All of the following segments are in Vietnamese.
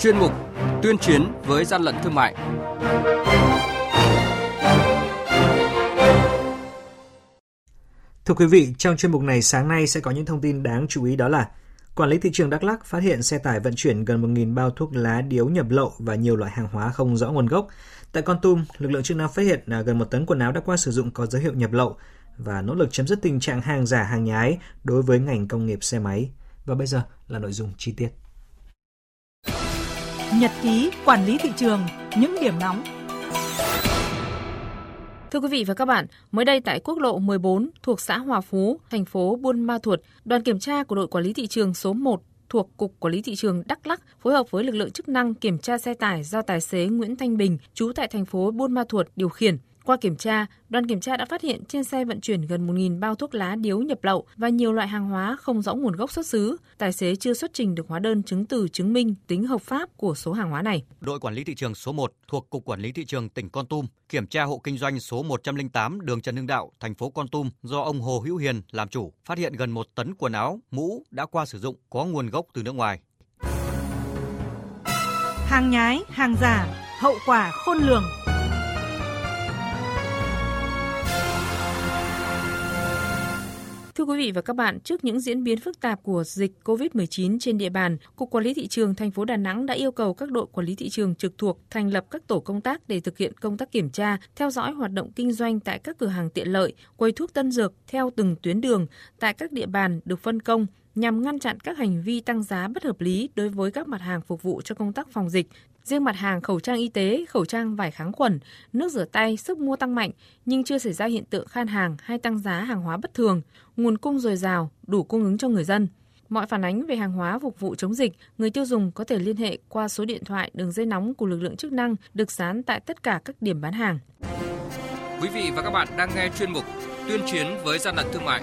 Chuyên mục tuyên chiến với gian lận thương mại. Thưa quý vị, trong chuyên mục này sáng nay sẽ có những thông tin đáng chú ý, đó là Quản lý thị trường Đắk Lắk phát hiện xe tải vận chuyển gần 1.000 bao thuốc lá điếu nhập lậu và nhiều loại hàng hóa không rõ nguồn gốc. Tại Kon Tum, lực lượng chức năng phát hiện là gần 1 tấn quần áo đã qua sử dụng có dấu hiệu nhập lậu và nỗ lực chấm dứt tình trạng hàng giả hàng nhái đối với ngành công nghiệp xe máy. Và bây giờ là nội dung chi tiết. Nhật ký quản lý thị trường, những điểm nóng. Thưa quý vị và các bạn, mới đây tại quốc lộ 14 thuộc xã Hòa Phú, thành phố Buôn Ma Thuột, đoàn kiểm tra của đội quản lý thị trường số 1 thuộc Cục Quản lý Thị trường Đắk Lắk phối hợp với lực lượng chức năng kiểm tra xe tải do tài xế Nguyễn Thanh Bình, trú tại thành phố Buôn Ma Thuột điều khiển. Qua kiểm tra, đoàn kiểm tra đã phát hiện trên xe vận chuyển gần 1.000 bao thuốc lá điếu nhập lậu và nhiều loại hàng hóa không rõ nguồn gốc xuất xứ. Tài xế chưa xuất trình được hóa đơn chứng từ chứng minh tính hợp pháp của số hàng hóa này. Đội quản lý thị trường số 1 thuộc Cục Quản lý Thị trường tỉnh Kon Tum kiểm tra hộ kinh doanh số 108 đường Trần Hưng Đạo, thành phố Kon Tum do ông Hồ Hữu Hiền làm chủ, phát hiện gần 1 tấn quần áo, mũ đã qua sử dụng có nguồn gốc từ nước ngoài. Hàng nhái, hàng giả, hậu quả khôn lường. Thưa quý vị và các bạn, trước những diễn biến phức tạp của dịch COVID-19 trên địa bàn, Cục Quản lý Thị trường thành phố Đà Nẵng đã yêu cầu các đội quản lý thị trường trực thuộc thành lập các tổ công tác để thực hiện công tác kiểm tra, theo dõi hoạt động kinh doanh tại các cửa hàng tiện lợi, quầy thuốc tân dược theo từng tuyến đường tại các địa bàn được phân công, nhằm ngăn chặn các hành vi tăng giá bất hợp lý đối với các mặt hàng phục vụ cho công tác phòng dịch. Riêng mặt hàng khẩu trang y tế, khẩu trang vải kháng khuẩn, nước rửa tay sức mua tăng mạnh nhưng chưa xảy ra hiện tượng khan hàng hay tăng giá hàng hóa bất thường, nguồn cung dồi dào, đủ cung ứng cho người dân. Mọi phản ánh về hàng hóa phục vụ chống dịch, người tiêu dùng có thể liên hệ qua số điện thoại đường dây nóng của lực lượng chức năng được dán tại tất cả các điểm bán hàng. Quý vị và các bạn đang nghe chuyên mục Tuyên chiến với gian lận thương mại.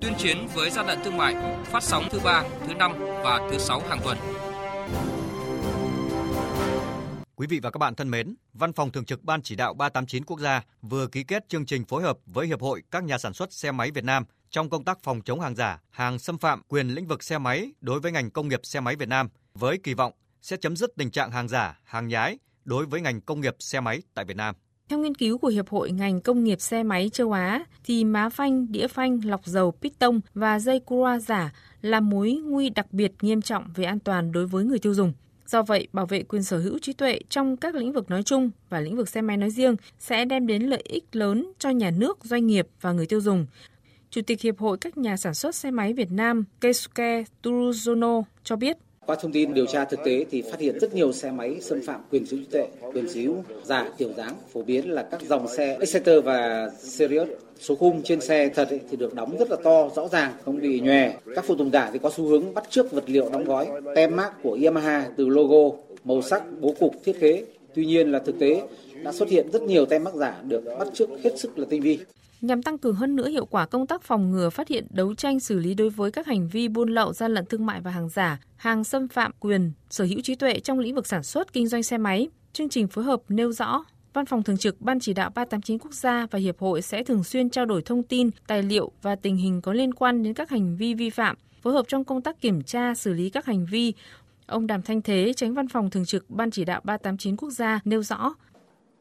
Tuyên chiến với gian lận thương mại phát sóng thứ 3, thứ 5 và thứ 6 hàng tuần. Quý vị và các bạn thân mến, Văn phòng Thường trực Ban Chỉ đạo 389 Quốc gia vừa ký kết chương trình phối hợp với Hiệp hội các nhà sản xuất xe máy Việt Nam trong công tác phòng chống hàng giả, hàng xâm phạm quyền lĩnh vực xe máy đối với ngành công nghiệp xe máy Việt Nam, với kỳ vọng sẽ chấm dứt tình trạng hàng giả, hàng nhái đối với ngành công nghiệp xe máy tại Việt Nam. Theo nghiên cứu của Hiệp hội Ngành Công nghiệp Xe máy châu Á, thì má phanh, đĩa phanh, lọc dầu, piston và dây cua giả là mối nguy đặc biệt nghiêm trọng về an toàn đối với người tiêu dùng. Do vậy, bảo vệ quyền sở hữu trí tuệ trong các lĩnh vực nói chung và lĩnh vực xe máy nói riêng sẽ đem đến lợi ích lớn cho nhà nước, doanh nghiệp và người tiêu dùng. Chủ tịch Hiệp hội các nhà sản xuất xe máy Việt Nam Keisuke Turujono cho biết, qua thông tin điều tra thực tế thì phát hiện rất nhiều xe máy xâm phạm quyền sở hữu trí tuệ, quyền sở hữu giả kiểu dáng phổ biến là các dòng xe Exciter và Sirius. Số khung trên xe thật thì được đóng rất là to, rõ ràng, không bị nhòe. Các phụ tùng giả thì có xu hướng bắt chước vật liệu đóng gói, tem mác của Yamaha từ logo, màu sắc, bố cục, thiết kế. Tuy nhiên là thực tế đã xuất hiện rất nhiều tem mác giả được bắt chước hết sức là tinh vi. Nhằm tăng cường hơn nữa hiệu quả công tác phòng ngừa, phát hiện, đấu tranh, xử lý đối với các hành vi buôn lậu, gian lận thương mại và hàng giả, hàng xâm phạm quyền sở hữu trí tuệ trong lĩnh vực sản xuất, kinh doanh xe máy, chương trình phối hợp nêu rõ, Văn phòng Thường trực Ban Chỉ đạo 389 Quốc gia và Hiệp hội sẽ thường xuyên trao đổi thông tin, tài liệu và tình hình có liên quan đến các hành vi vi phạm, phối hợp trong công tác kiểm tra, xử lý các hành vi. Ông Đàm Thanh Thế, Chánh Văn phòng Thường trực Ban Chỉ đạo 389 Quốc gia nêu rõ,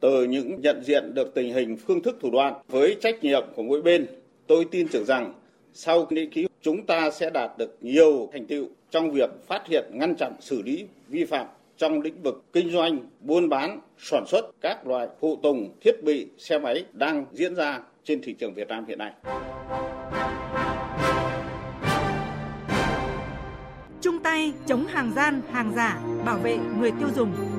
từ những nhận diện được tình hình, phương thức, thủ đoạn với trách nhiệm của mỗi bên, tôi tin tưởng rằng sau khi ký chúng ta sẽ đạt được nhiều thành tựu trong việc phát hiện, ngăn chặn, xử lý vi phạm trong lĩnh vực kinh doanh, buôn bán, sản xuất các loại phụ tùng, thiết bị xe máy đang diễn ra trên thị trường Việt Nam hiện nay. Chung tay chống hàng gian, hàng giả, bảo vệ người tiêu dùng.